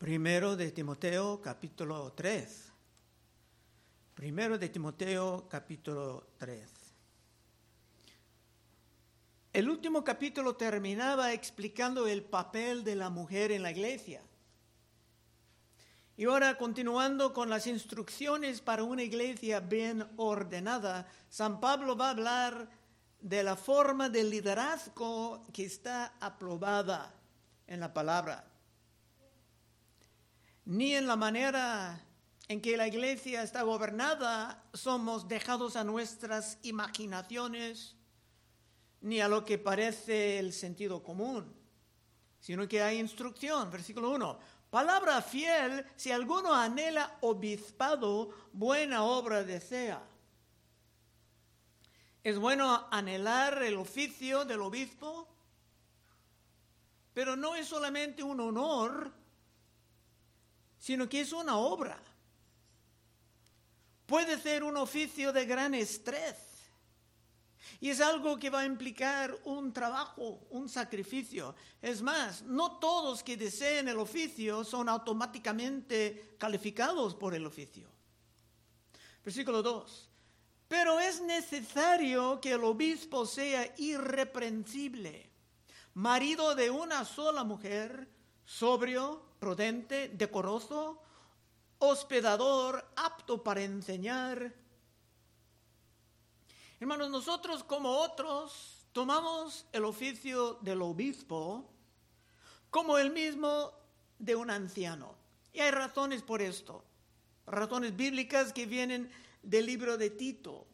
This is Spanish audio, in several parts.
Primero de Timoteo, capítulo 3. Primero de Timoteo, capítulo 3. El último capítulo terminaba explicando el papel de la mujer en la iglesia. Y ahora, continuando con las instrucciones para una iglesia bien ordenada, San Pablo va a hablar de la forma de liderazgo que está aprobada en la palabra. Ni en la manera en que la iglesia está gobernada somos dejados a nuestras imaginaciones ni a lo que parece el sentido común, sino que hay instrucción. Versículo 1. Palabra fiel, si alguno anhela obispado, buena obra desea. Es bueno anhelar el oficio del obispo, pero no es solamente un honor, sino que es una obra. Puede ser un oficio de gran estrés, y es algo que va a implicar un trabajo, un sacrificio. Es más, no todos que deseen el oficio son automáticamente calificados por el oficio. Versículo 2. Pero es necesario que el obispo sea irreprensible, marido de una sola mujer, sobrio, prudente, decoroso, hospedador, apto para enseñar. Hermanos, nosotros como otros tomamos el oficio del obispo como el mismo de un anciano. Y hay razones por esto, razones bíblicas que vienen del libro de Tito.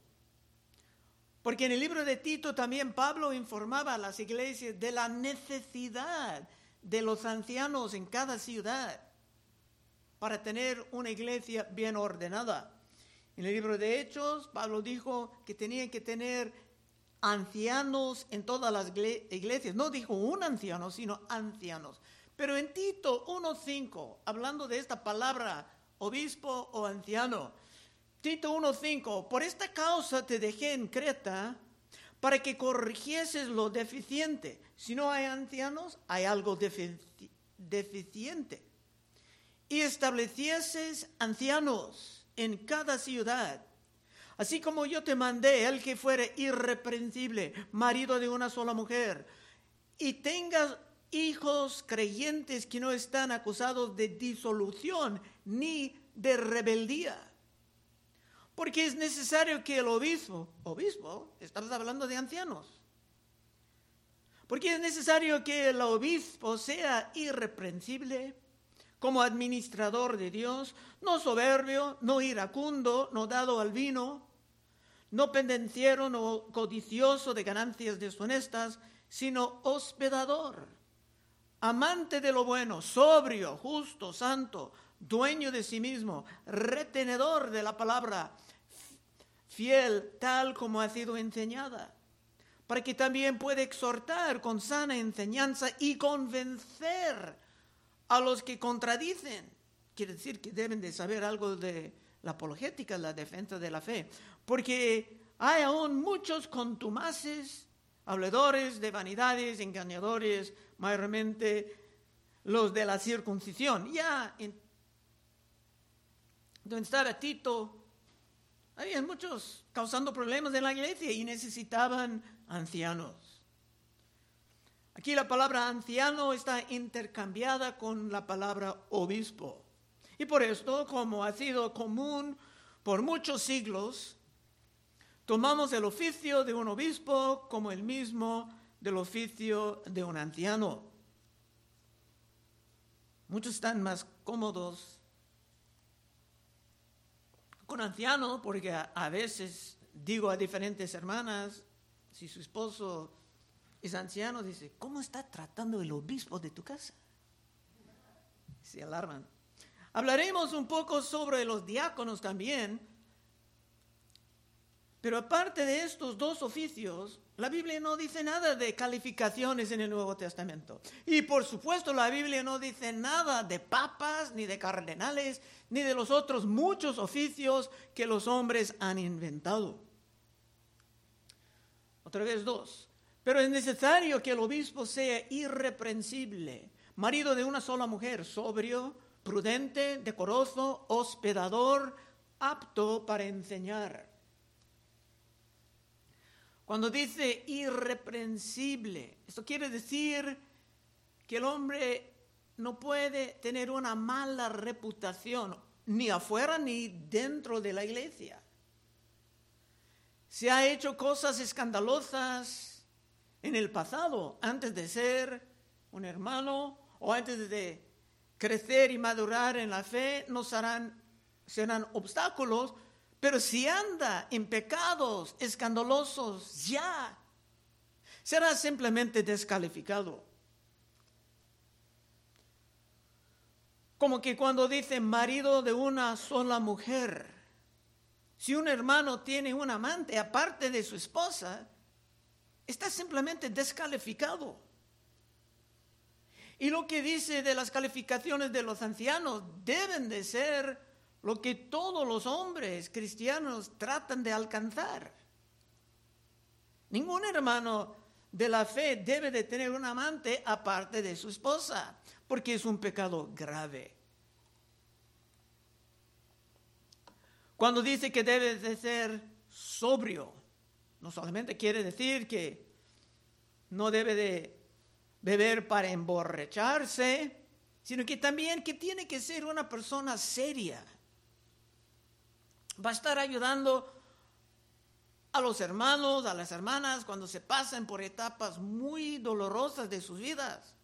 Porque en el libro de Tito también Pablo informaba a las iglesias de la necesidad de los ancianos en cada ciudad para tener una iglesia bien ordenada. En el libro de Hechos, Pablo dijo que tenían que tener ancianos en todas las iglesias. No dijo un anciano, sino ancianos. Pero en Tito 1:5, hablando de esta palabra, obispo o anciano, Tito 1:5, por esta causa te dejé en Creta para que corrigieses lo deficiente. Si no hay ancianos, hay algo deficiente. Y establecieses ancianos en cada ciudad, así como yo te mandé, el que fuere irreprensible, marido de una sola mujer, y tengas hijos creyentes que no están acusados de disolución ni de rebeldía. Porque es necesario que el obispo, estamos hablando de ancianos, porque es necesario que el obispo sea irreprensible, como administrador de Dios, no soberbio, no iracundo, no dado al vino, no pendenciero, no codicioso de ganancias deshonestas, sino hospedador, amante de lo bueno, sobrio, justo, santo, dueño de sí mismo, retenedor de la palabra, fiel tal como ha sido enseñada, para que también pueda exhortar con sana enseñanza y convencer a los que contradicen. Quiere decir que deben de saber algo de la apologética, la defensa de la fe. Porque hay aún muchos contumaces, habladores de vanidades, engañadores, mayormente los de la circuncisión. Ya en donde estaba Tito, había muchos causando problemas en la iglesia y necesitaban ancianos. Aquí la palabra anciano está intercambiada con la palabra obispo. Y por esto, como ha sido común por muchos siglos, tomamos el oficio de un obispo como el mismo del oficio de un anciano. Muchos están más cómodos con anciano porque a veces digo a diferentes hermanas, si su esposo es anciano, dice, ¿cómo está tratando el obispo de tu casa? Se alarman. Hablaremos un poco sobre los diáconos también, pero aparte de estos dos oficios, la Biblia no dice nada de calificaciones en el Nuevo Testamento. Y por supuesto la Biblia no dice nada de papas, ni de cardenales, ni de los otros muchos oficios que los hombres han inventado. Otra vez 2. Pero es necesario que el obispo sea irreprensible, marido de una sola mujer, sobrio, prudente, decoroso, hospedador, apto para enseñar. Cuando dice irreprensible, esto quiere decir que el hombre no puede tener una mala reputación, ni afuera ni dentro de la iglesia. Se ha hecho cosas escandalosas en el pasado, antes de ser un hermano o antes de crecer y madurar en la fe, no serán obstáculos. Pero si anda en pecados escandalosos ya, será simplemente descalificado. Como que cuando dice marido de una sola mujer, si un hermano tiene un amante aparte de su esposa, está simplemente descalificado. Y lo que dice de las calificaciones de los ancianos deben de ser lo que todos los hombres cristianos tratan de alcanzar. Ningún hermano de la fe debe de tener un amante aparte de su esposa, porque es un pecado grave. Cuando dice que debe de ser sobrio, no solamente quiere decir que no debe de beber para emborracharse, sino que también que tiene que ser una persona seria. Va a estar ayudando a los hermanos, a las hermanas, cuando se pasan por etapas muy dolorosas de sus vidas.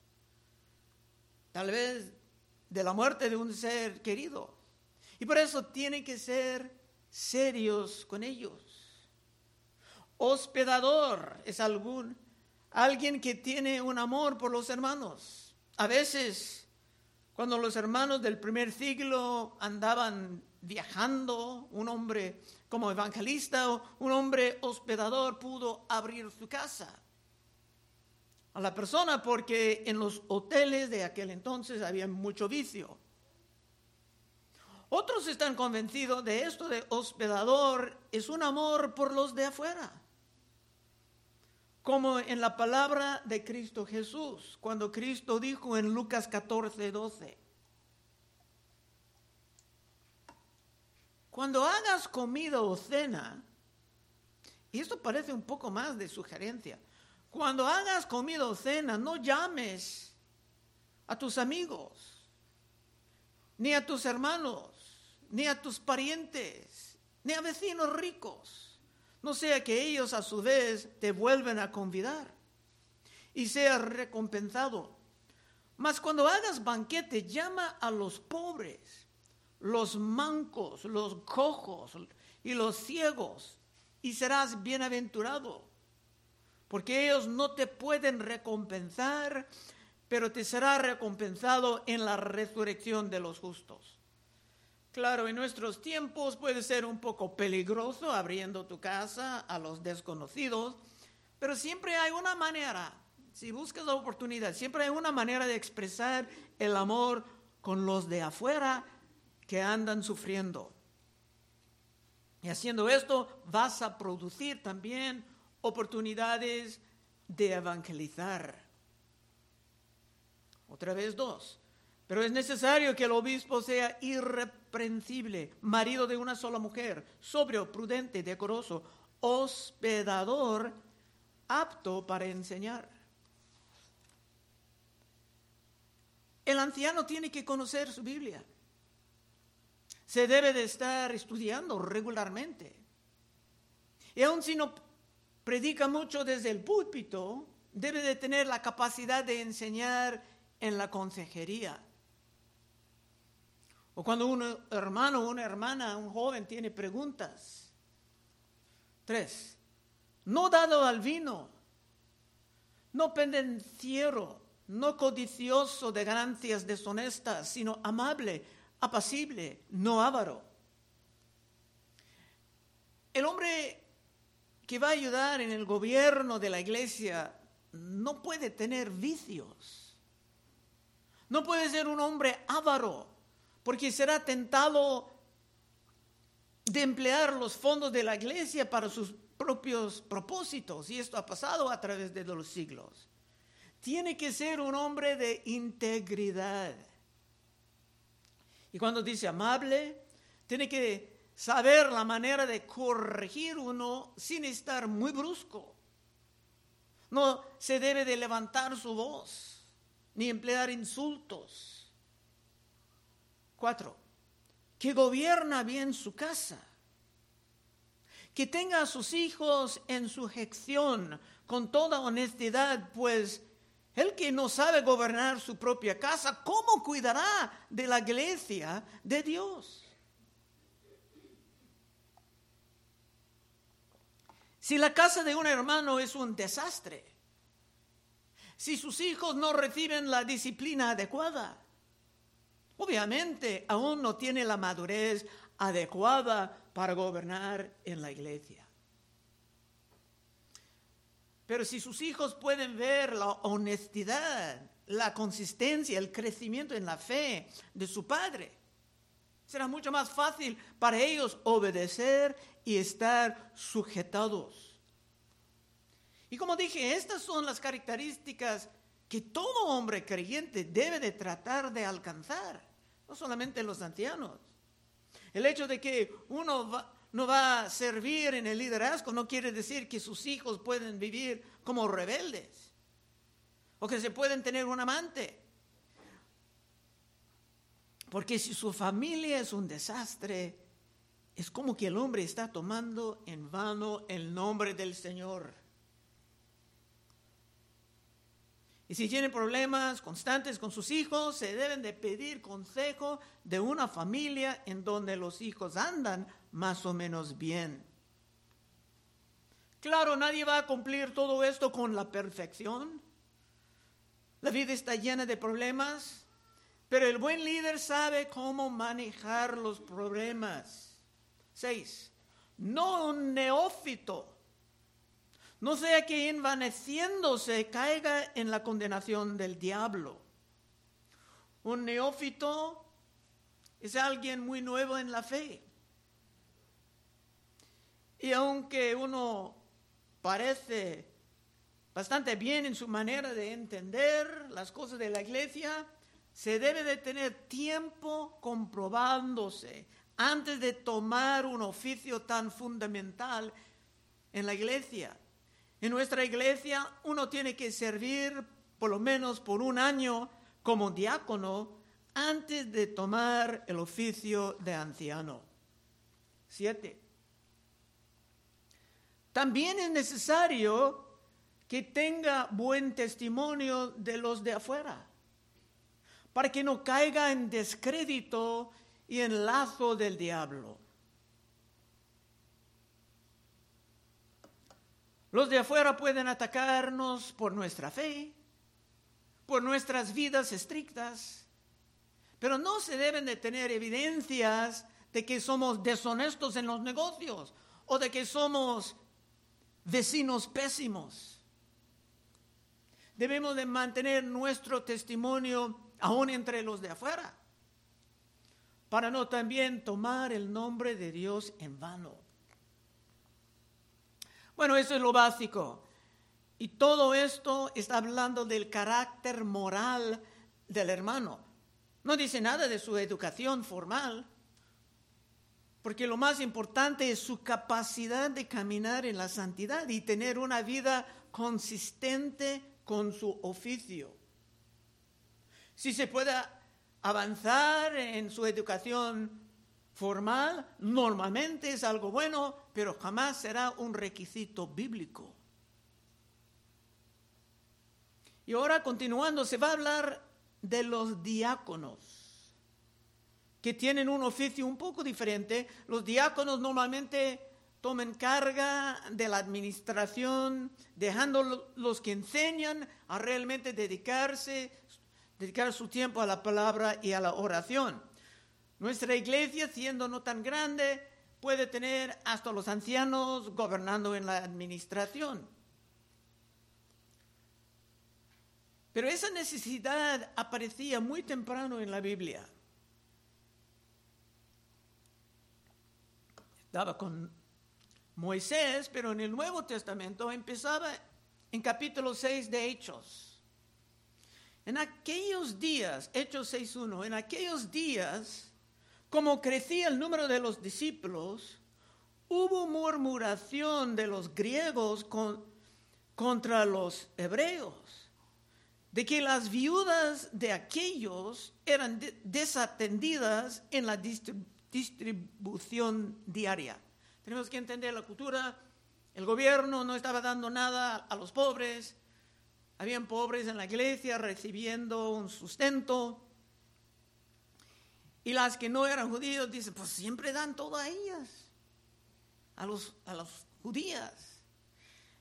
Tal vez de la muerte de un ser querido. Y por eso tienen que ser serios con ellos. Hospedador es alguien que tiene un amor por los hermanos. A veces, cuando los hermanos del primer siglo andaban viajando, un hombre como evangelista o un hombre hospedador pudo abrir su casa a la persona, porque en los hoteles de aquel entonces había mucho vicio. Otros están convencidos de esto de hospedador es un amor por los de afuera, como en la palabra de Cristo Jesús, cuando Cristo dijo en Lucas 14:12, cuando hagas comida o cena, y esto parece un poco más de sugerencia, cuando hagas comida o cena, no llames a tus amigos, ni a tus hermanos, ni a tus parientes, ni a vecinos ricos, no sea que ellos a su vez te vuelvan a convidar y seas recompensado. Mas cuando hagas banquete, llama a los pobres, los mancos, los cojos y los ciegos, y serás bienaventurado, porque ellos no te pueden recompensar, pero te será recompensado en la resurrección de los justos. Claro, en nuestros tiempos puede ser un poco peligroso abriendo tu casa a los desconocidos, pero siempre hay una manera, si buscas la oportunidad, siempre hay una manera de expresar el amor con los de afuera que andan sufriendo. Y haciendo esto vas a producir también oportunidades de evangelizar. Otra vez dos. Pero es necesario que el obispo sea irreprensible, marido de una sola mujer, sobrio, prudente, decoroso, hospedador, apto para enseñar. El anciano tiene que conocer su Biblia. Se debe de estar estudiando regularmente. Y aun si no predica mucho desde el púlpito, debe de tener la capacidad de enseñar en la consejería. O cuando un hermano o una hermana, un joven, tiene preguntas. 3. No dado al vino, no pendenciero, no codicioso de ganancias deshonestas, sino amable, apacible, no avaro. El hombre que va a ayudar en el gobierno de la iglesia no puede tener vicios. No puede ser un hombre avaro, porque será tentado de emplear los fondos de la iglesia para sus propios propósitos, y esto ha pasado a través de los siglos. Tiene que ser un hombre de integridad. Y cuando dice amable, tiene que saber la manera de corregir uno sin estar muy brusco. No se debe de levantar su voz, ni emplear insultos. 4, que gobierna bien su casa, que tenga a sus hijos en sujeción con toda honestidad, pues el que no sabe gobernar su propia casa, ¿cómo cuidará de la iglesia de Dios? Si la casa de un hermano es un desastre, si sus hijos no reciben la disciplina adecuada, obviamente aún no tiene la madurez adecuada para gobernar en la iglesia. Pero si sus hijos pueden ver la honestidad, la consistencia, el crecimiento en la fe de su padre, será mucho más fácil para ellos obedecer y estar sujetados. Y como dije, estas son las características que todo hombre creyente debe de tratar de alcanzar, no solamente los ancianos. El hecho de que uno no va a servir en el liderazgo no quiere decir que sus hijos pueden vivir como rebeldes o que se pueden tener un amante. Porque si su familia es un desastre, es como que el hombre está tomando en vano el nombre del Señor. Y si tienen problemas constantes con sus hijos, se deben de pedir consejo de una familia en donde los hijos andan más o menos bien. Claro, nadie va a cumplir todo esto con la perfección. La vida está llena de problemas, pero el buen líder sabe cómo manejar los problemas. 6, no un neófito. No sea que envaneciéndose caiga en la condenación del diablo. Un neófito es alguien muy nuevo en la fe. Y aunque uno parece bastante bien en su manera de entender las cosas de la iglesia, se debe de tener tiempo comprobándose antes de tomar un oficio tan fundamental en la iglesia. En nuestra iglesia uno tiene que servir por lo menos por un año como diácono antes de tomar el oficio de anciano. 7. También es necesario que tenga buen testimonio de los de afuera para que no caiga en descrédito y en lazo del diablo. Los de afuera pueden atacarnos por nuestra fe, por nuestras vidas estrictas, pero no se deben de tener evidencias de que somos deshonestos en los negocios o de que somos vecinos pésimos. Debemos de mantener nuestro testimonio aún entre los de afuera, para no también tomar el nombre de Dios en vano. Bueno, eso es lo básico. Y todo esto está hablando del carácter moral del hermano. No dice nada de su educación formal, porque lo más importante es su capacidad de caminar en la santidad y tener una vida consistente con su oficio. Si se puede avanzar en su educación formal, normalmente es algo bueno, pero jamás será un requisito bíblico. Y ahora, continuando, se va a hablar de los diáconos, que tienen un oficio un poco diferente. Los diáconos normalmente toman carga de la administración, dejando los que enseñan a realmente dedicar su tiempo a la palabra y a la oración. Nuestra iglesia, siendo no tan grande, puede tener hasta los ancianos gobernando en la administración. Pero esa necesidad aparecía muy temprano en la Biblia. Estaba con Moisés, pero en el Nuevo Testamento empezaba en capítulo 6 de Hechos. En aquellos días, Hechos 6:1, en aquellos días Como crecía el número de los discípulos, hubo murmuración de los griegos contra los hebreos, de que las viudas de aquellos eran desatendidas en la distribución diaria. Tenemos que entender la cultura. El gobierno no estaba dando nada a los pobres. Habían pobres en la iglesia recibiendo un sustento. Y las que no eran judíos dicen, pues siempre dan todo a ellas, a las judías.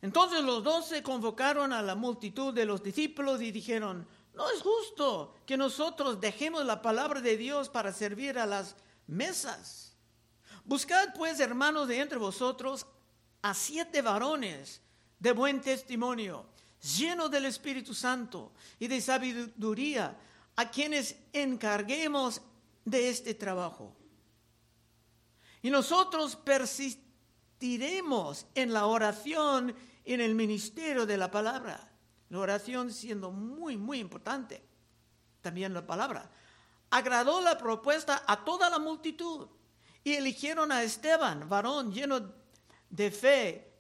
Entonces los 12 convocaron a la multitud de los discípulos y dijeron, no es justo que nosotros dejemos la palabra de Dios para servir a las mesas. Buscad pues, hermanos, de entre vosotros a 7 varones de buen testimonio, llenos del Espíritu Santo y de sabiduría, a quienes encarguemos de este trabajo. Y nosotros persistiremos en la oración y en el ministerio de la palabra. La oración siendo muy, muy importante. También la palabra. Agradó la propuesta a toda la multitud y eligieron a Esteban, varón lleno de fe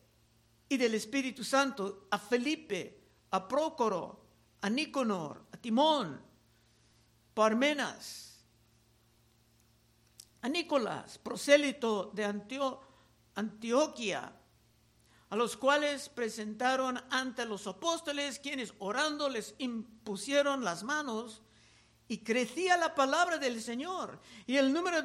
y del Espíritu Santo, a Felipe, a Prócoro, a Niconor, a Timón, Parmenas, a Nicolás, prosélito de Antioquía, a los cuales presentaron ante los apóstoles, quienes orando les impusieron las manos, y crecía la palabra del Señor, y el número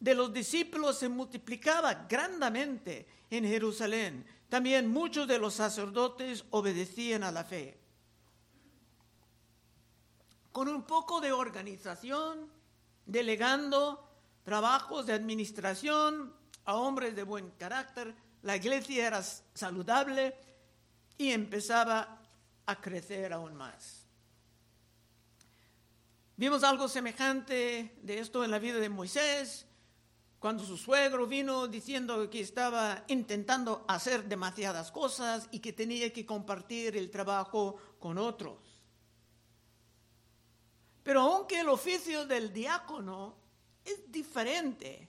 de los discípulos se multiplicaba grandemente en Jerusalén. También muchos de los sacerdotes obedecían a la fe. Con un poco de organización, delegando trabajos de administración a hombres de buen carácter, la iglesia era saludable y empezaba a crecer aún más. Vimos algo semejante de esto en la vida de Moisés, cuando su suegro vino diciendo que estaba intentando hacer demasiadas cosas y que tenía que compartir el trabajo con otros. Pero aunque el oficio del diácono es diferente,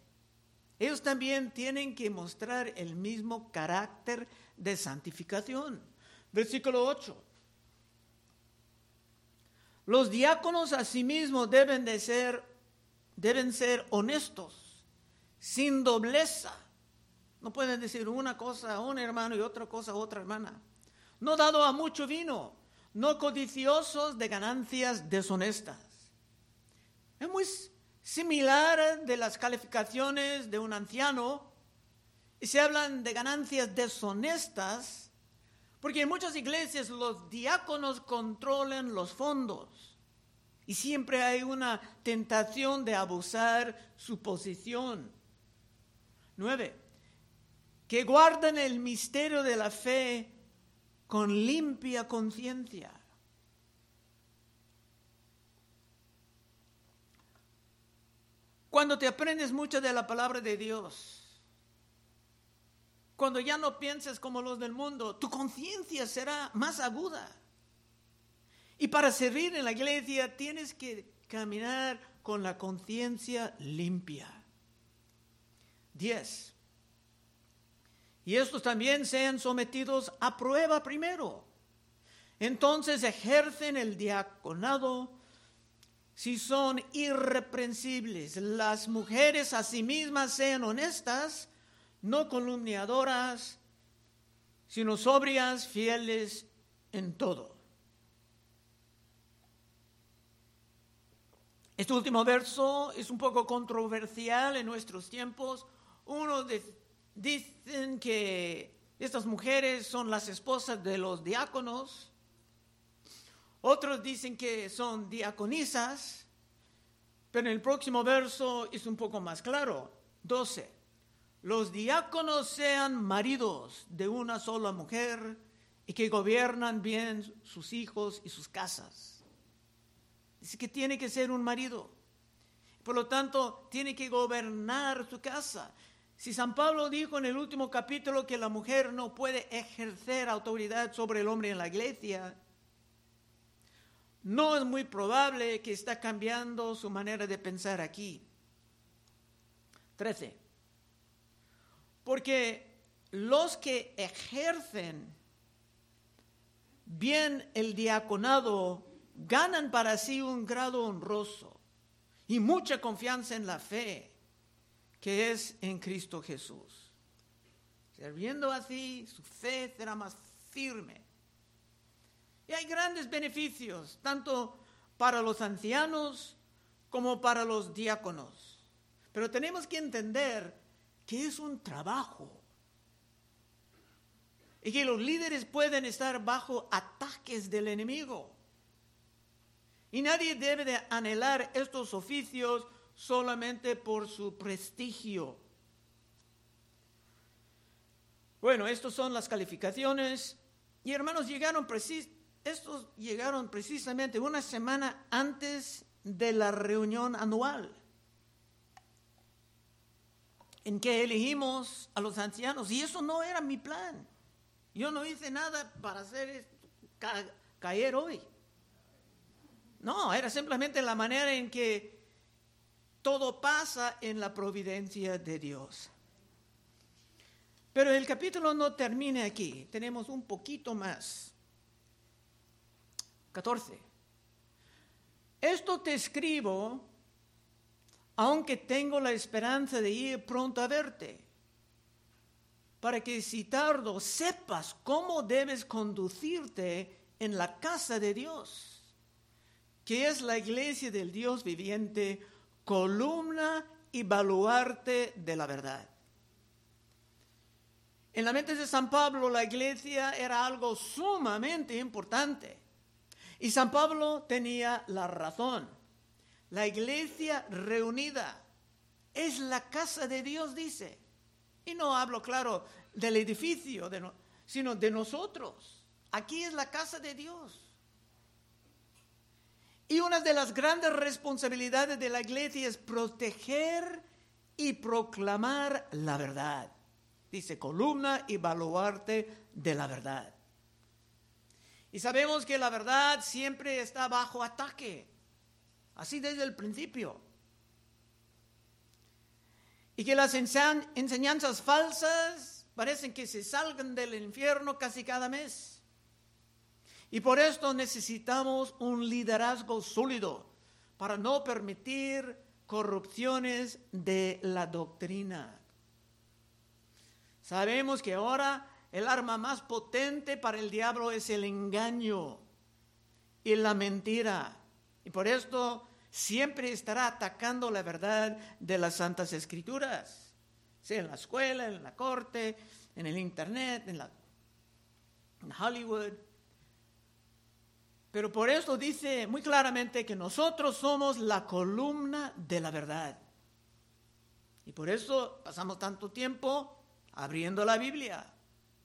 ellos también tienen que mostrar el mismo carácter de santificación. Versículo 8. Los diáconos asimismo deben ser honestos, sin dobleza. No pueden decir una cosa a un hermano y otra cosa a otra hermana. No dado a mucho vino, no codiciosos de ganancias deshonestas. Es muy similar de las calificaciones de un anciano, y se hablan de ganancias deshonestas, porque en muchas iglesias los diáconos controlan los fondos, y siempre hay una tentación de abusar su posición. 9. Que guardan el misterio de la fe con limpia conciencia. Cuando te aprendes mucho de la palabra de Dios, cuando ya no pienses como los del mundo, tu conciencia será más aguda. Y para servir en la iglesia tienes que caminar con la conciencia limpia. 10. Y estos también sean sometidos a prueba primero. Entonces ejercen el diaconado si son irreprensibles. Las mujeres a sí mismas sean honestas, no calumniadoras, sino sobrias, fieles en todo. Este último verso es un poco controversial en nuestros tiempos. Unos dicen que estas mujeres son las esposas de los diáconos. Otros dicen que son diaconisas. Pero en el próximo verso es un poco más claro. 12. Los diáconos sean maridos de una sola mujer y que gobiernan bien sus hijos y sus casas. Dice que tiene que ser un marido. Por lo tanto, tiene que gobernar su casa. Si San Pablo dijo en el último capítulo que la mujer no puede ejercer autoridad sobre el hombre en la iglesia, no es muy probable que está cambiando su manera de pensar aquí. 13. Porque los que ejercen bien el diaconado ganan para sí un grado honroso y mucha confianza en la fe que es en Cristo Jesús. Sirviendo así, su fe será más firme. Y hay grandes beneficios, tanto para los ancianos como para los diáconos. Pero tenemos que entender que es un trabajo y que los líderes pueden estar bajo ataques del enemigo. Y nadie debe de anhelar estos oficios solamente por su prestigio. Bueno, estas son las calificaciones. Y hermanos, estos llegaron precisamente una semana antes de la reunión anual en que elegimos a los ancianos. Y eso no era mi plan. Yo no hice nada para hacer esto, caer hoy. No, era simplemente la manera en que todo pasa en la providencia de Dios. Pero el capítulo no termina aquí. Tenemos un poquito más. 14. Esto te escribo, aunque tengo la esperanza de ir pronto a verte, para que si tardo sepas cómo debes conducirte en la casa de Dios, que es la iglesia del Dios viviente, columna y baluarte de la verdad. En la mente de San Pablo, la iglesia era algo sumamente importante. Y San Pablo tenía la razón. La iglesia reunida es la casa de Dios, dice. Y no hablo, claro, del edificio, sino de nosotros. Aquí es la casa de Dios. Y una de las grandes responsabilidades de la iglesia es proteger y proclamar la verdad. Dice, columna y baluarte de la verdad. Y sabemos que la verdad siempre está bajo ataque, así desde el principio. Y que las enseñanzas falsas parecen que se salgan del infierno casi cada mes. Y por esto necesitamos un liderazgo sólido para no permitir corrupciones de la doctrina. Sabemos que ahora el arma más potente para el diablo es el engaño y la mentira. Y por esto siempre estará atacando la verdad de las Santas Escrituras, sea en la escuela, en la corte, en el internet, en Hollywood. Pero por esto dice muy claramente que nosotros somos la columna de la verdad. Y por eso pasamos tanto tiempo abriendo la Biblia,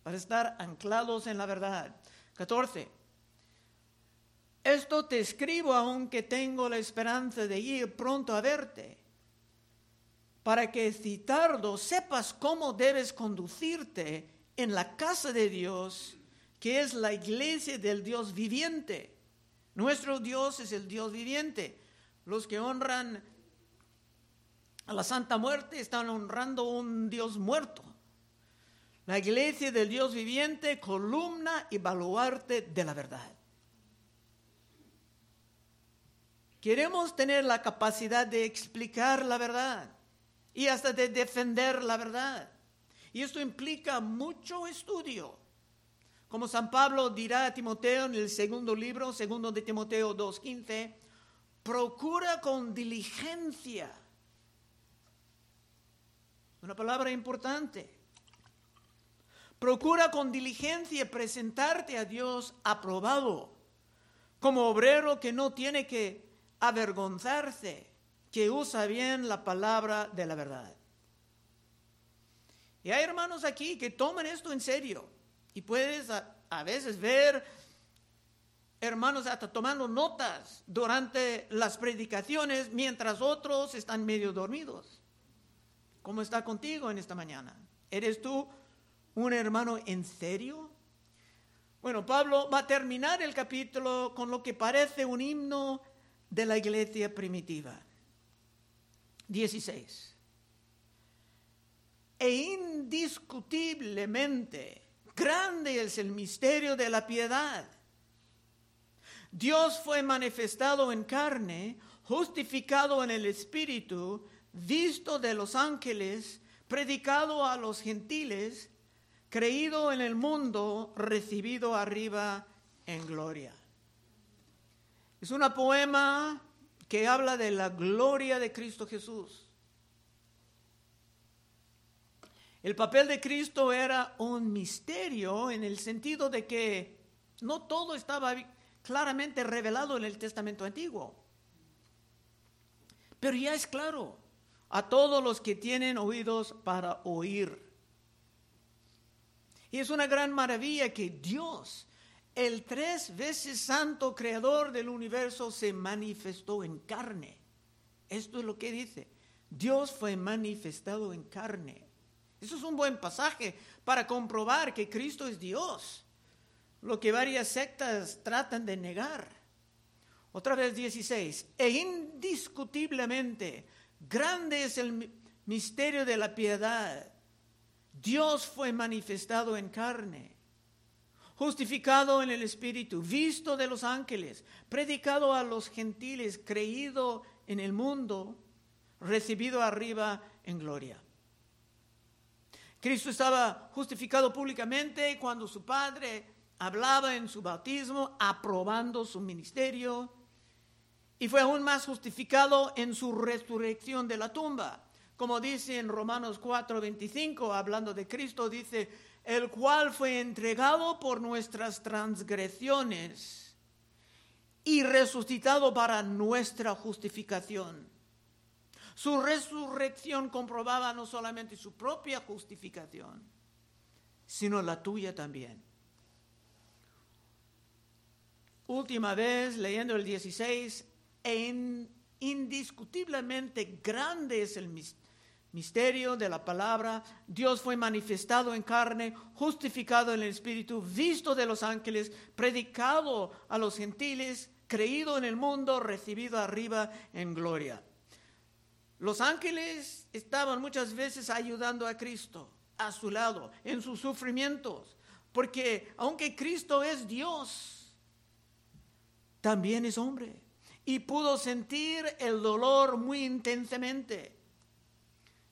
para estar anclados en la verdad. 14. Esto te escribo aunque tengo la esperanza de ir pronto a verte, para que si tardo sepas cómo debes conducirte en la casa de Dios, que es la iglesia del Dios viviente. Nuestro Dios es el Dios viviente. Los que honran a la Santa Muerte están honrando a un Dios muerto. La iglesia del Dios viviente, columna y baluarte de la verdad. Queremos tener la capacidad de explicar la verdad y hasta de defender la verdad. Y esto implica mucho estudio. Como San Pablo dirá a Timoteo en el segundo libro, 2 de Timoteo 2:15, procura con diligencia. Una palabra importante. Procura con diligencia presentarte a Dios aprobado, como obrero que no tiene que avergonzarse, que usa bien la palabra de la verdad. Y hay hermanos aquí que toman esto en serio. Y puedes a veces ver hermanos hasta tomando notas durante las predicaciones mientras otros están medio dormidos. ¿Cómo está contigo en esta mañana? ¿Eres tú un hermano en serio? Bueno, Pablo va a terminar el capítulo con lo que parece un himno de la iglesia primitiva. 16. e indiscutiblemente grande es el misterio de la piedad. Dios fue manifestado en carne, justificado en el Espíritu, visto de los ángeles, predicado a los gentiles, creído en el mundo, recibido arriba en gloria. Es un poema que habla de la gloria de Cristo Jesús. El papel de Cristo era un misterio en el sentido de que no todo estaba claramente revelado en el Testamento Antiguo. Pero ya es claro a todos los que tienen oídos para oír. Y es una gran maravilla que Dios, el tres veces santo creador del universo, se manifestó en carne. Esto es lo que dice: Dios fue manifestado en carne. Eso es un buen pasaje para comprobar que Cristo es Dios, lo que varias sectas tratan de negar. Otra vez 16, e indiscutiblemente grande es el misterio de la piedad. Dios fue manifestado en carne, justificado en el Espíritu, visto de los ángeles, predicado a los gentiles, creído en el mundo, recibido arriba en gloria. Cristo estaba justificado públicamente cuando su Padre hablaba en su bautismo, aprobando su ministerio, y fue aún más justificado en su resurrección de la tumba. Como dice en Romanos 4:25, hablando de Cristo, dice: el cual fue entregado por nuestras transgresiones y resucitado para nuestra justificación. Su resurrección comprobaba no solamente su propia justificación, sino la tuya también. Última vez, leyendo el 16, indiscutiblemente grande es el misterio de la palabra. Dios fue manifestado en carne, justificado en el Espíritu, visto de los ángeles, predicado a los gentiles, creído en el mundo, recibido arriba en gloria. Los ángeles estaban muchas veces ayudando a Cristo, a su lado, en sus sufrimientos, porque aunque Cristo es Dios, también es hombre, y pudo sentir el dolor muy intensamente.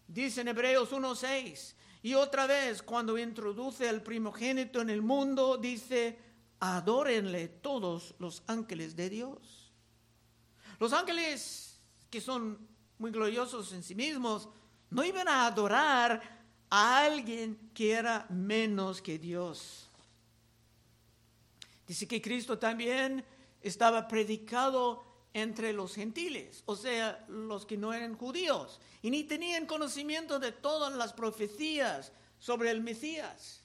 Dice en Hebreos 1:6, y otra vez cuando introduce al primogénito en el mundo, dice: adórenle todos los ángeles de Dios. Los ángeles, que son muy gloriosos en sí mismos, no iban a adorar a alguien que era menos que Dios. Dice que Cristo también estaba predicado entre los gentiles, o sea, los que no eran judíos, y ni tenían conocimiento de todas las profecías sobre el Mesías.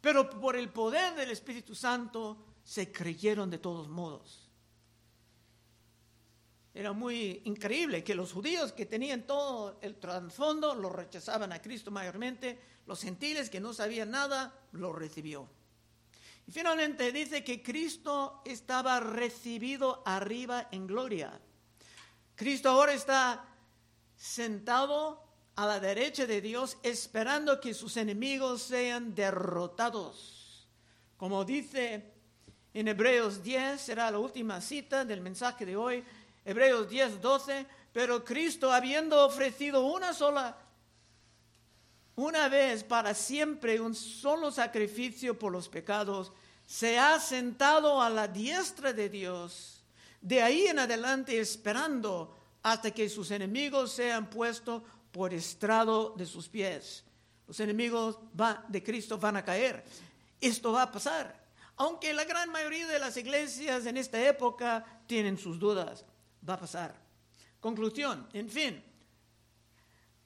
Pero por el poder del Espíritu Santo se creyeron de todos modos. Era muy increíble que los judíos, que tenían todo el trasfondo, lo rechazaban a Cristo mayormente; los gentiles, que no sabían nada, lo recibió. Y finalmente dice que Cristo estaba recibido arriba en gloria. Cristo ahora está sentado a la derecha de Dios, esperando que sus enemigos sean derrotados. Como dice en Hebreos 10, será la última cita del mensaje de hoy, Hebreos 10:12, pero Cristo, habiendo ofrecido una vez para siempre un solo sacrificio por los pecados, se ha sentado a la diestra de Dios, de ahí en adelante esperando hasta que sus enemigos sean puestos por estrado de sus pies. Los enemigos de Cristo van a caer. Esto va a pasar, aunque la gran mayoría de las iglesias en esta época tienen sus dudas. Va a pasar. Conclusión, en fin.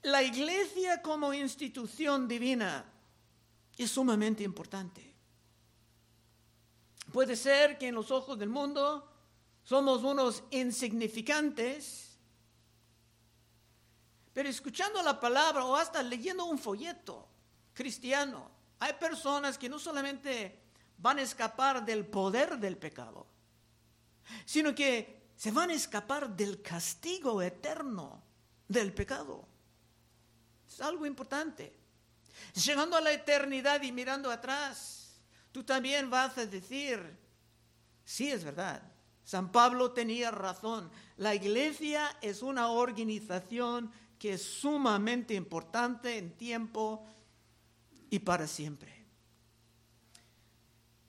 La iglesia como institución divina es sumamente importante. Puede ser que en los ojos del mundo somos unos insignificantes, pero escuchando la palabra o hasta leyendo un folleto cristiano, hay personas que no solamente van a escapar del poder del pecado, sino que se van a escapar del castigo eterno del pecado. Es algo importante. Llegando a la eternidad y mirando atrás, tú también vas a decir, sí, es verdad, San Pablo tenía razón. La iglesia es una organización que es sumamente importante en tiempo y para siempre.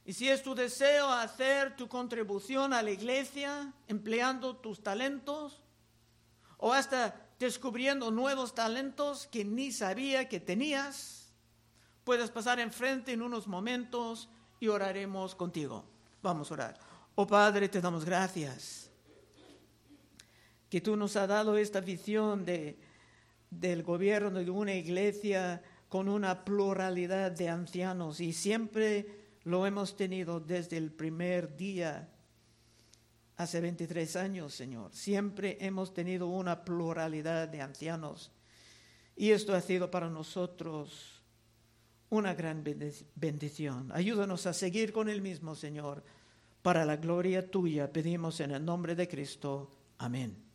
Y si es tu deseo hacer tu contribución a la iglesia empleando tus talentos o hasta descubriendo nuevos talentos que ni sabía que tenías, puedes pasar enfrente en unos momentos y oraremos contigo. Vamos a orar. Oh Padre, te damos gracias que tú nos has dado esta visión del gobierno de una iglesia con una pluralidad de ancianos, y siempre lo hemos tenido desde el primer día, hace 23 años, Señor. Siempre hemos tenido una pluralidad de ancianos. Y esto ha sido para nosotros una gran bendición. Ayúdanos a seguir con el mismo, Señor. Para la gloria tuya pedimos en el nombre de Cristo. Amén.